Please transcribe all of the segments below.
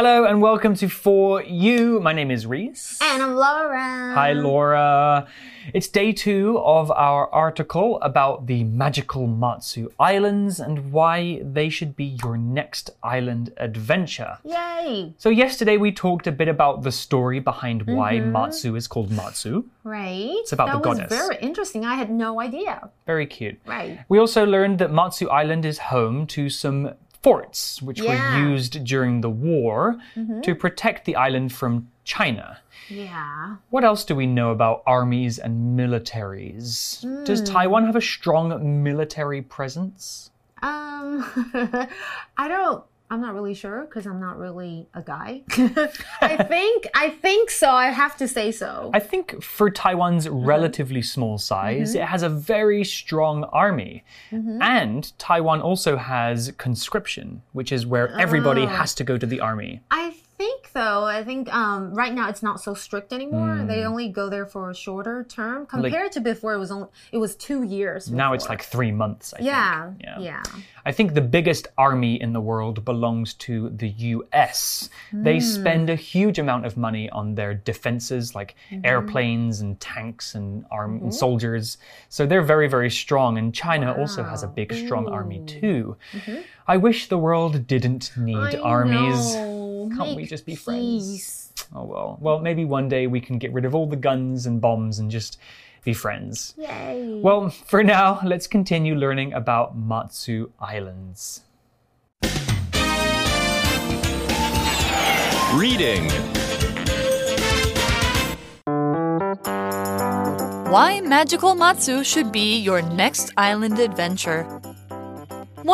Hello and welcome to For You. My name is Reese. And I'm Laura. Hi, Laura. It's day two of our article about the magical Matsu Islands and why they should be your next island adventure. Yay! So yesterday we talked a bit about the story behind why Matsu is called Matsu. Right. It's about the goddess. That was very interesting. I had no idea. Very cute. Right. We also learned that Matsu Island is home to some forts, which were used during the war to protect the island from China. Yeah. What else do we know about armies and militaries? Does Taiwan have a strong military presence? I'm not really sure because I'm not really a guy. I think so. I have to say so. I think for Taiwan's relatively small size, it has a very strong army. And Taiwan also has conscription, which is where everybody has to go to the army. I think right now it's not so strict anymore. They only go there for a shorter term compared to before. It was 2 years. Before. Now it's like 3 months. I think. Yeah. I think the biggest army in the world belongs to the U.S. They spend a huge amount of money on their defenses, like airplanes and tanks and and soldiers. So they're very, very strong. And China also has a big, strong army too. I wish the world didn't need armies. Know. Can't we just be friends? Oh, well. Well, maybe one day we can get rid of all the guns and bombs and just be friends. Yay! Well, for now, let's continue learning about Matsu Islands. Reading. Why magical Matsu should be your next island adventure.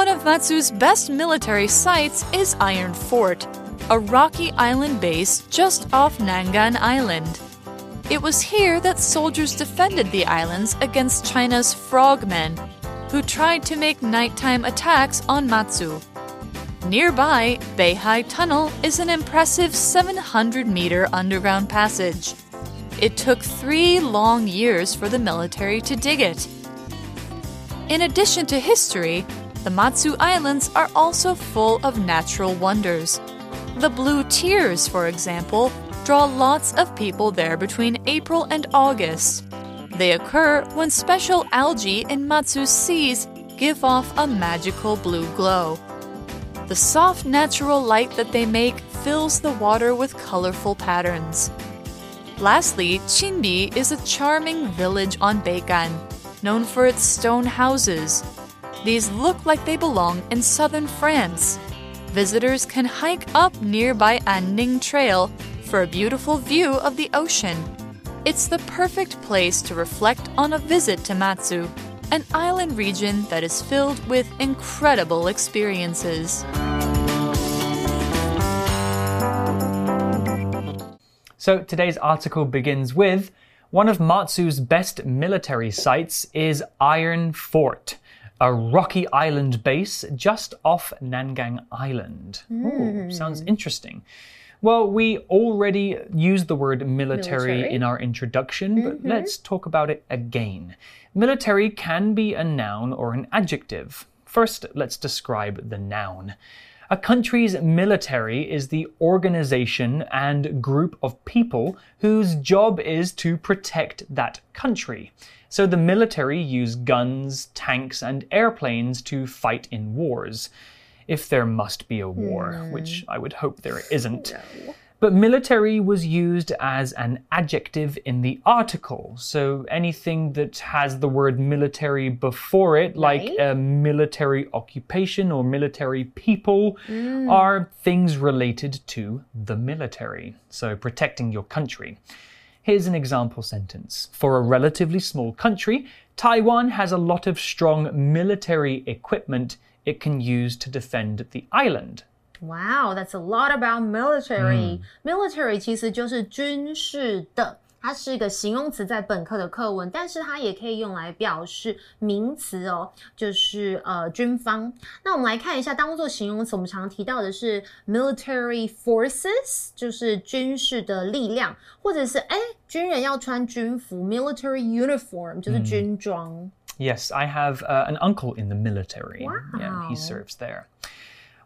One of Matsu's best military sites is Iron Fort, a rocky island base just off Nangan Island. It was here that soldiers defended the islands against China's frogmen, who tried to make nighttime attacks on Matsu. Nearby, Beihai Tunnel is an impressive 700-meter underground passage. It took 3 long years for the military to dig it. In addition to history, the Matsu Islands are also full of natural wonders. The blue tears, for example, draw lots of people there between April and August. They occur when special algae in Matsu's seas give off a magical blue glow. The soft natural light that they make fills the water with colorful patterns. Lastly, Chinbi is a charming village on Beigan, known for its stone houses. These look like they belong in southern France. Visitors can hike up nearby Anning Trail for a beautiful view of the ocean. It's the perfect place to reflect on a visit to Matsu, an island region that is filled with incredible experiences. So today's article begins with, one of Matsu's best military sites is Iron Fort, a rocky island base just off Nangan Island. Ooh, sounds interesting. Well, we already used the word military in our introduction, but let's talk about it again. Military can be a noun or an adjective. First, let's describe the noun. A country's military is the organization and group of people whose job is to protect that country. So the military use guns, tanks, and airplanes to fight in wars. If there must be a war, which I would hope there isn't. No. But military was used as an adjective in the article. So anything that has the word military before it, like a military occupation or military people, are things related to the military. So protecting your country. Here's an example sentence. For a relatively small country, Taiwan has a lot of strong military equipment it can use to defend the island. Wow, that's a lot about military. Military 其实就是军事的，它是一个形容词，在本课的课文，但是它也可以用来表示名词哦，就是军方。那我们来看一下，当做形容词，我们常提到的是 military forces， 就是军事的力量，或者是军人要穿军服 ，military uniform 就是军装。Yes, I have an uncle in the military. Wow. Yeah, he serves there.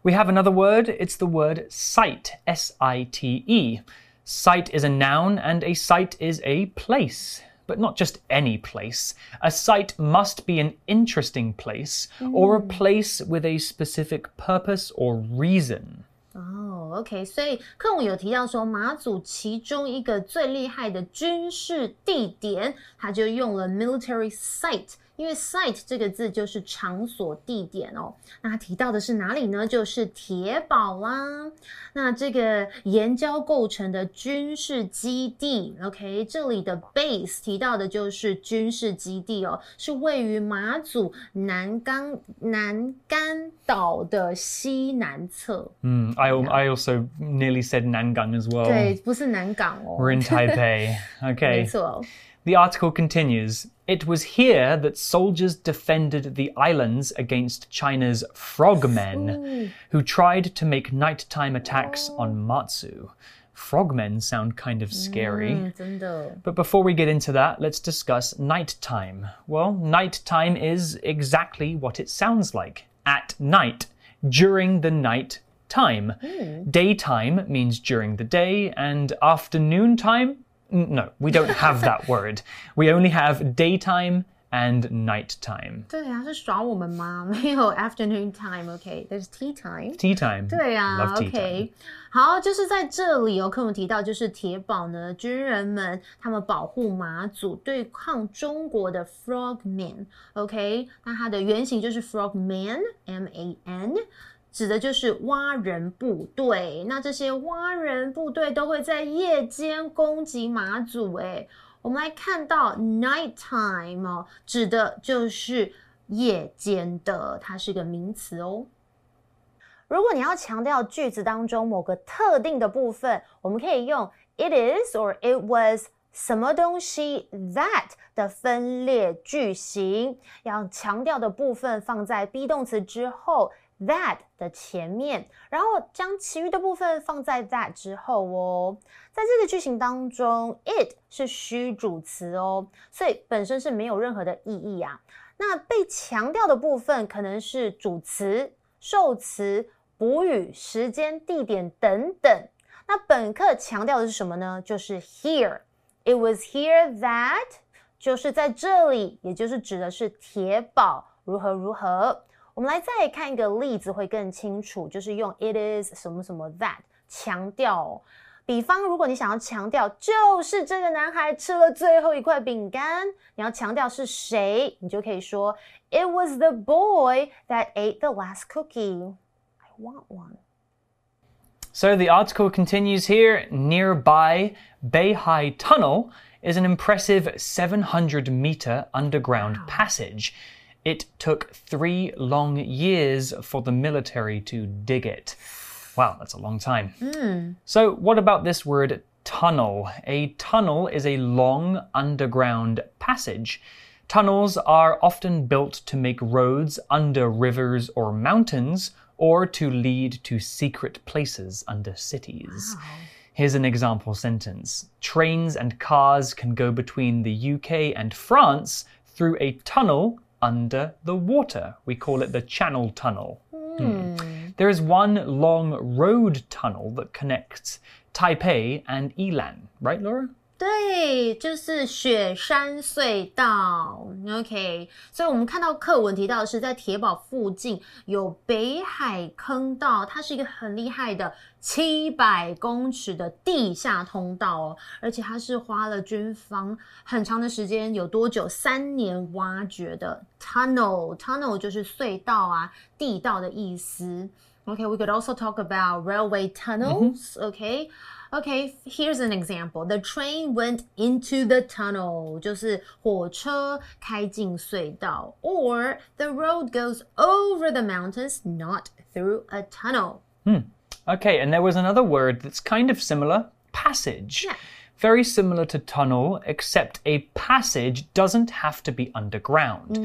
We have another word. It's the word site, S-I-T-E. Site is a noun and a site is a place. But not just any place. A site must be an interesting place or a place with a specific purpose or reason. Oh, okay. 所以课文有提到说马祖其中一个最厉害的军事地点，它就用了 military site。因为 site 这个字就是场所、地点哦。那他提到的是哪里呢？就是铁堡啦。那这个岩礁构成的军事基地 ，OK， 这里的 base 提到的就是军事基地哦，是位于马祖南竿岛的西南侧。嗯 ，I also nearly said Nangan as well. 对，不是南港哦。We're in Taipei. OK， 没错。The article continues, it was here that soldiers defended the islands against China's frogmen, who tried to make nighttime attacks on Matsu. Frogmen sound kind of scary. But before we get into that, let's discuss nighttime. Well, nighttime is exactly what it sounds like. At night, during the night time. Daytime means during the day, and afternoon time? No, we don't have that word. We only have daytime and nighttime. 对啊，是耍我们吗？没有 afternoon time, okay. There's tea time. Tea time. 对啊 Love tea okay. Time. 好，就是在这里哦，课文提到就是铁堡呢，军人们他们保护马祖对抗中国的 frogmen, okay. 那它的原型就是 frogman, M-A-N.指的就是蛙人部队，那这些蛙人部队都会在夜间攻击马祖。哎，我们来看到 nighttime 哦，指的就是夜间的，它是个名词哦。如果你要强调句子当中某个特定的部分，我们可以用 it is or it was 什么东西 that 的分裂句型，要强调的部分放在 be 动词之后。That 的前面，然后将其余的部分放在 that 之后哦。在这个句型当中 ，it 是虚主词哦，所以本身是没有任何的意义啊。那被强调的部分可能是主词、受词、补语、时间、地点等等。那本课强调的是什么呢？就是 here。It was here that 就是在这里，也就是指的是铁堡如何如何。我们来再看一个例子会更清楚，就是用 it is 什么什么 that 强调哦。比方，如果你想要强调就是这个男孩吃了最后一块饼干，你要强调是谁，你就可以说 It was the boy that ate the last cookie. I want one. So the article continues here. Nearby Beihai Tunnel is an impressive 700-meter underground passage. It took 3 long years for the military to dig it. Wow, that's a long time. So what about this word tunnel? A tunnel is a long underground passage. Tunnels are often built to make roads under rivers or mountains or to lead to secret places under cities. Wow. Here's an example sentence. Trains and cars can go between the UK and France through a tunnel under the water. We call it the Channel Tunnel. There is one long road tunnel that connects Taipei and Ilan, right, Laura? 对，就是雪山隧道。OK， 所以我们看到课文提到的是在铁堡附近有北海坑道，它是一个很厉害的700公尺的地下通道哦，而且它是花了军方很长的时间，有多久？3年挖掘的 tunnel。tunnel 就是隧道啊，地道的意思。Okay, we could also talk about railway tunnels. Okay. Okay, here's an example. The train went into the tunnel. 就是火车开进隧道. Or the road goes over the mountains, not through a tunnel. Okay, and there was another word that's kind of similar. Passage. Yeah. Very similar to tunnel, except a passage doesn't have to be underground.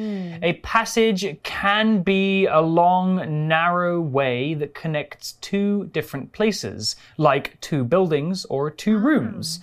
A passage can be a long, narrow way that connects 2 different places, like 2 buildings or 2 rooms.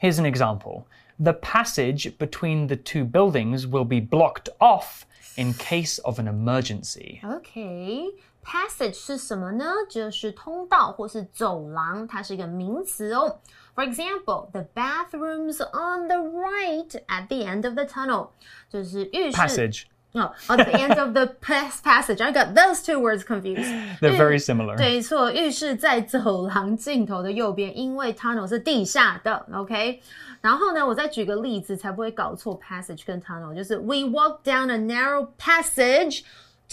Here's an example. The passage between the 2 buildings will be blocked off in case of an emergency. Okay. Passage 是什么呢？就是通道或是走廊，它是一个名词哦。For example, the bathrooms on the right at the end of the tunnel. 就是浴室 Passage. No, at the end of the passage. I got those two words confused. They're very similar. 对，所以浴室在走廊尽头的右边，因为 tunnel 是地下的 ，OK。然后呢，我再举个例子，才不会搞错 passage 跟 tunnel。就是 We walk down a narrow passage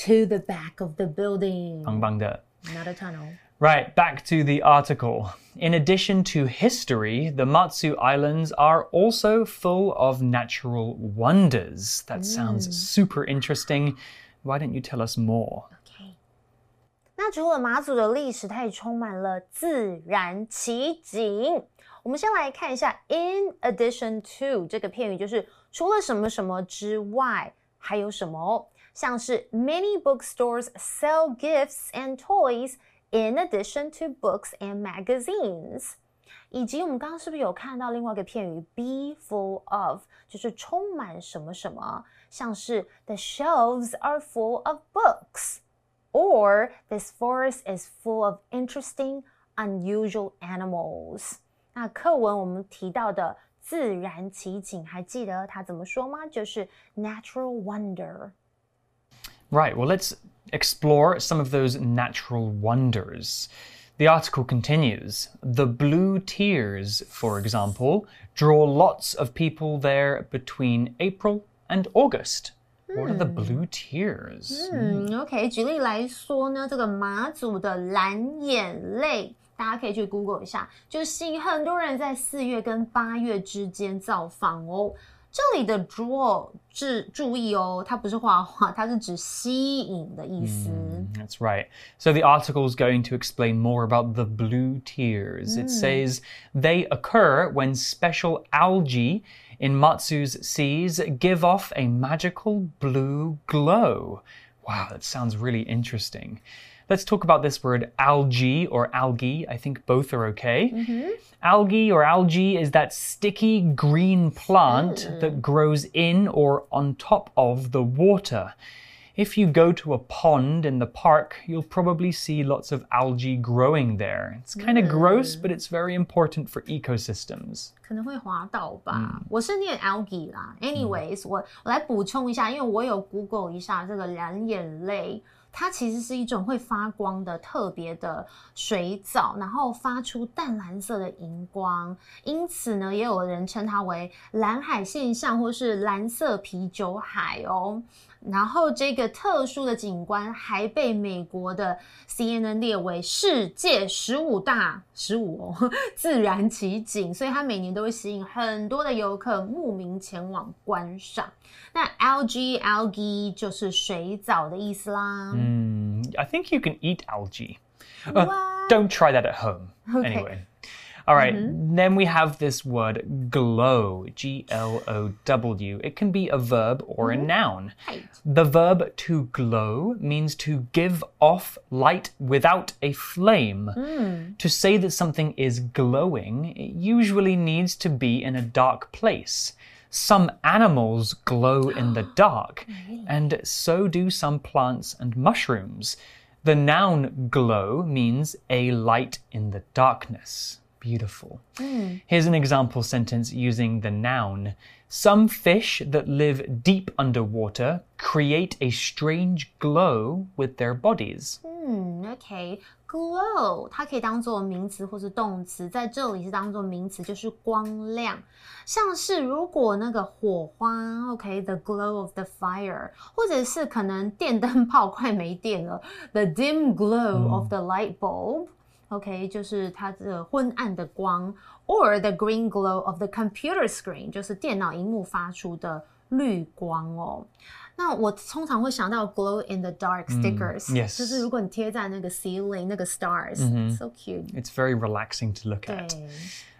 to the back of the building. 棒棒的 Not a tunnel. Right, back to the article. In addition to history, the Matsu Islands are also full of natural wonders. That sounds super interesting. Why don't you tell us more? Okay. 那除了马祖的历史，它也充满了自然奇景。我们先来看一下 in addition to 这个片语，就是除了什么什么之外，还有什么？像是 many bookstores sell gifts and toys.In addition to books and magazines. 以及我们刚刚是不是有看到另外一个片语 be full of, 就是充满什么什么，像是 the shelves are full of books, or this forest is full of interesting, unusual animals. 那课文我们提到的自然奇景，还记得它怎么说吗？就是 natural wonder. Right, well, let's...Explore some of those natural wonders. The article continues. The blue tears, for example, draw lots of people there between April and August. What are the blue tears? OK, 举例来说呢，这个马祖的蓝眼泪，大家可以去 Google 一下，就吸引很多人在4月跟8月之间造访哦。这里的 draw 注意哦，它不是画画，它是指吸引的意思。That's right. So the article is going to explain more about the blue tears. It says they occur when special algae in Matsu's seas give off a magical blue glow. Wow, that sounds really interesting. Let's talk about this word algae or algae. I think both are okay. Algae or algae is that sticky green plant that grows in or on top of the water. If you go to a pond in the park, you'll probably see lots of algae growing there. It's kind of gross, but it's very important for ecosystems. 可能会滑倒吧，我是念 algae 啦。Anyways，我来补充一下，因为我有 Google 一下这个蓝眼泪。它其实是一种会发光的特别的水藻，然后发出淡蓝色的荧光，因此呢，也有人称它为蓝海现象或是蓝色啤酒海哦。然后这个特殊的景观还被美国的 CNN 列为世界15大自然奇景，所以它每年都会吸引很多的游客慕名前往观赏。那 algae 就是水藻的意思啦。I think you can eat algae. Don't try that at home. Okay. Anyway.All right, then we have this word glow, G-L-O-W. It can be a verb or a noun. Right. The verb to glow means to give off light without a flame. To say that something is glowing, it usually needs to be in a dark place. Some animals glow in the dark, and so do some plants and mushrooms. The noun glow means a light in the darkness.Beautiful. Here's an example sentence using the noun. Some fish that live deep underwater create a strange glow with their bodies. Okay. Glow, 它可以当作名词或是动词，在这里是当作名词，就是光亮。像是如果那个火花 ，OK, the glow of the fire， 或者是可能电灯泡快没电了 ，the dim glow of the light bulb.OK, 就是它的昏暗的光 or the green glow of the computer screen, 就是电脑萤幕发出的绿光哦。那我通常会想到 glow in the dark stickers, yes. 就是如果你贴在那个 ceiling, 那个 stars, so cute. It's very relaxing to look at.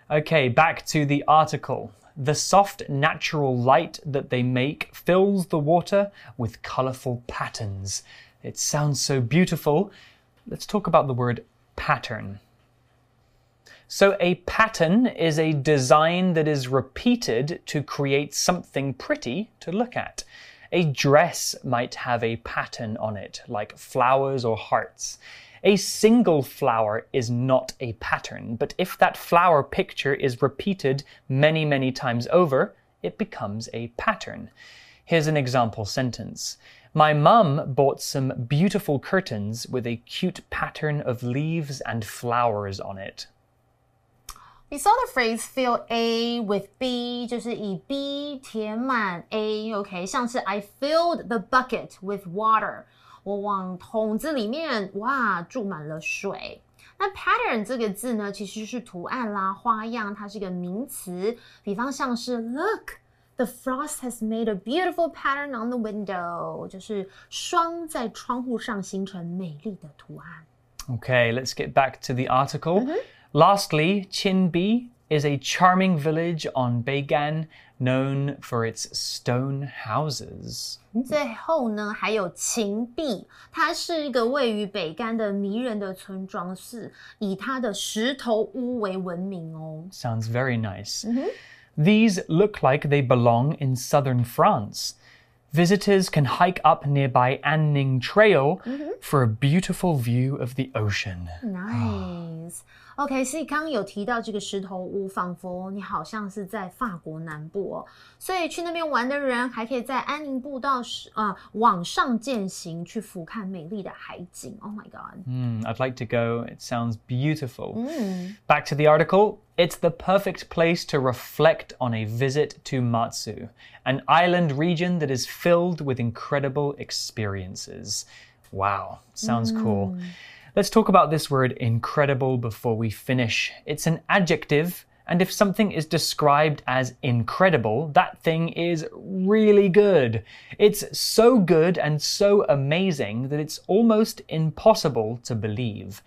OK, back to the article. The soft natural light that they make fills the water with colorful patterns. It sounds so beautiful. Let's talk about the word pattern. So a pattern is a design that is repeated to create something pretty to look at. A dress might have a pattern on it, like flowers or hearts. A single flower is not a pattern, but if that flower picture is repeated many, many times over, it becomes a pattern. Here's an example sentence. My mum bought some beautiful curtains with a cute pattern of leaves and flowers on it. We saw the phrase fill A with B, 就是以 B 填满 A, okay, 像是 I filled the bucket with water. 我往桶子里面哇注满了水。那 pattern 这个字呢，其实是图案啦、花样，它是一个名词。比方像是 Look, the frost has made a beautiful pattern on the window. 就是霜在窗户上形成美丽的图案。Okay, let's get back to the article. Lastly, Chinbi is a charming village on Beigan known for its stone houses. 最后呢，还有秦壁，它是一个位于北干的迷人的村庄，是以它的石头屋为闻名哦。Sounds very nice. These look like they belong in southern France. Visitors can hike up nearby Anning Trail for a beautiful view of the ocean. Nice. OK, 所以刚刚有提到这个石头屋，仿佛你好像是在法国南部哦。所以去那边玩的人还可以在安宁步道往上健行，去俯瞰美丽的海景。Oh my god. I'd like to go. It sounds beautiful. Back to the article. It's the perfect place to reflect on a visit to Matsu, an island region that is filled with incredible experiences. Wow, sounds cool. Let's talk about this word incredible before we finish. It's an adjective, and if something is described as incredible, that thing is really good. It's so good and so amazing that it's almost impossible to believe.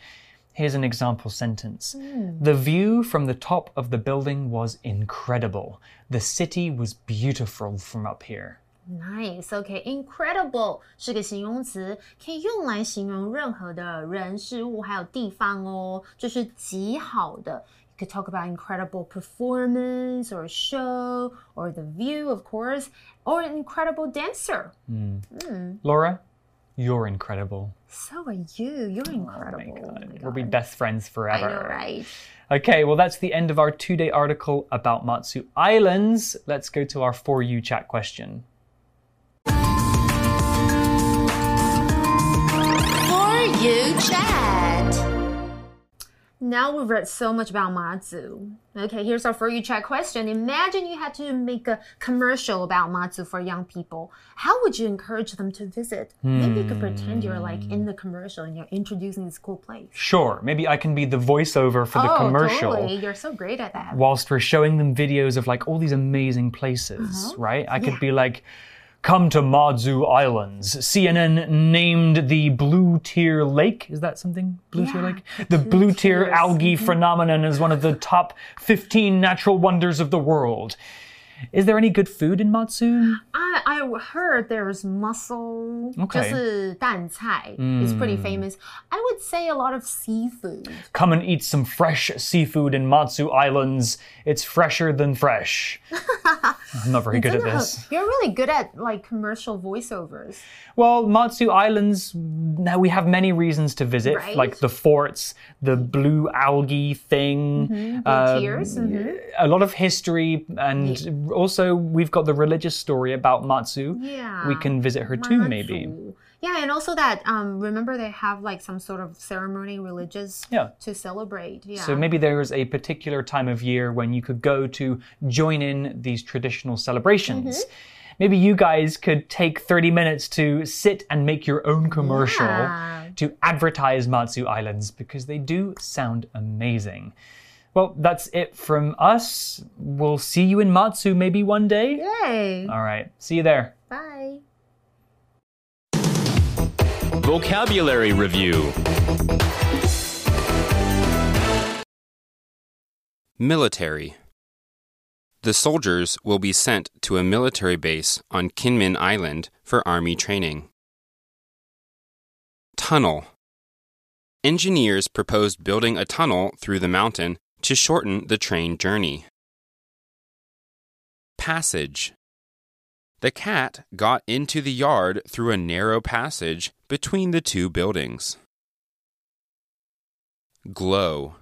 Here's an example sentence. The view from the top of the building was incredible. The city was beautiful from up here. Nice, okay, incredible 是个形容词，可以用来形容任何的人、事物还有地方哦，就是极好的。You could talk about incredible performance or show or the view, of course, or an incredible dancer. Laura? You're incredible. So are you. You're incredible. Oh my God. We'll be best friends forever. I know, right? Okay, well, that's the end of our two-day article about Matsu Islands. Let's go to our For You chat question. For You chat. Now we've read so much about Matsu. Okay, here's our For You chat question. Imagine you had to make a commercial about Matsu for young people. How would you encourage them to visit? Maybe you could pretend you're like in the commercial and you're introducing this cool place. Sure, maybe I can be the voiceover for the commercial. Totally. You're so great at that. Whilst we're showing them videos of like all these amazing places, right? I could be like, come to Matsu Islands. CNN named the blue tear lake. Is that something? Blue tear lake? The blue tear algae phenomenon is one of the top 15 natural wonders of the world. Is there any good food in Matsu? I heard there's mussel. Okay. 就是蛋菜, it's pretty famous. I would say a lot of seafood. Come and eat some fresh seafood in Matsu Islands. It's fresher than fresh. I'm not very good at this. You're really good at like commercial voiceovers. Well, Matsu Islands, now we have many reasons to visit, right? Like the forts, the blue algae thing, tears. A lot of history, and also we've got the religious story about Matsu. Yeah, we can visit her too, maybe. Yeah, and also that, remember they have like some sort of ceremony, religious to celebrate. Yeah. So maybe there is a particular time of year when you could go to join in these traditional celebrations. Maybe you guys could take 30 minutes to sit and make your own commercial to advertise Matsu Islands because they do sound amazing. Well, that's it from us. We'll see you in Matsu maybe one day. Yay! All right, see you there. Bye. Vocabulary Review. Military. The soldiers will be sent to a military base on Kinmen Island for army training. Tunnel. Engineers proposed building a tunnel through the mountain to shorten the train journey. Passage. The cat got into the yard through a narrow passage between the two buildings. Glow.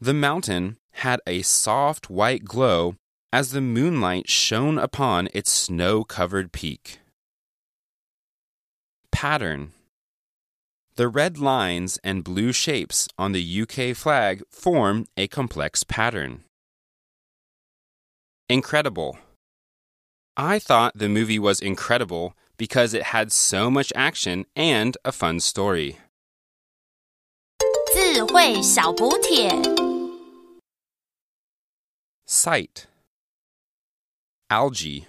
The mountain had a soft white glow as the moonlight shone upon its snow-covered peak. Pattern. The red lines and blue shapes on the UK flag form a complex pattern. Incredible. I thought the movie was incredible because it had so much action and a fun story. 智慧小补帖 Sight Algae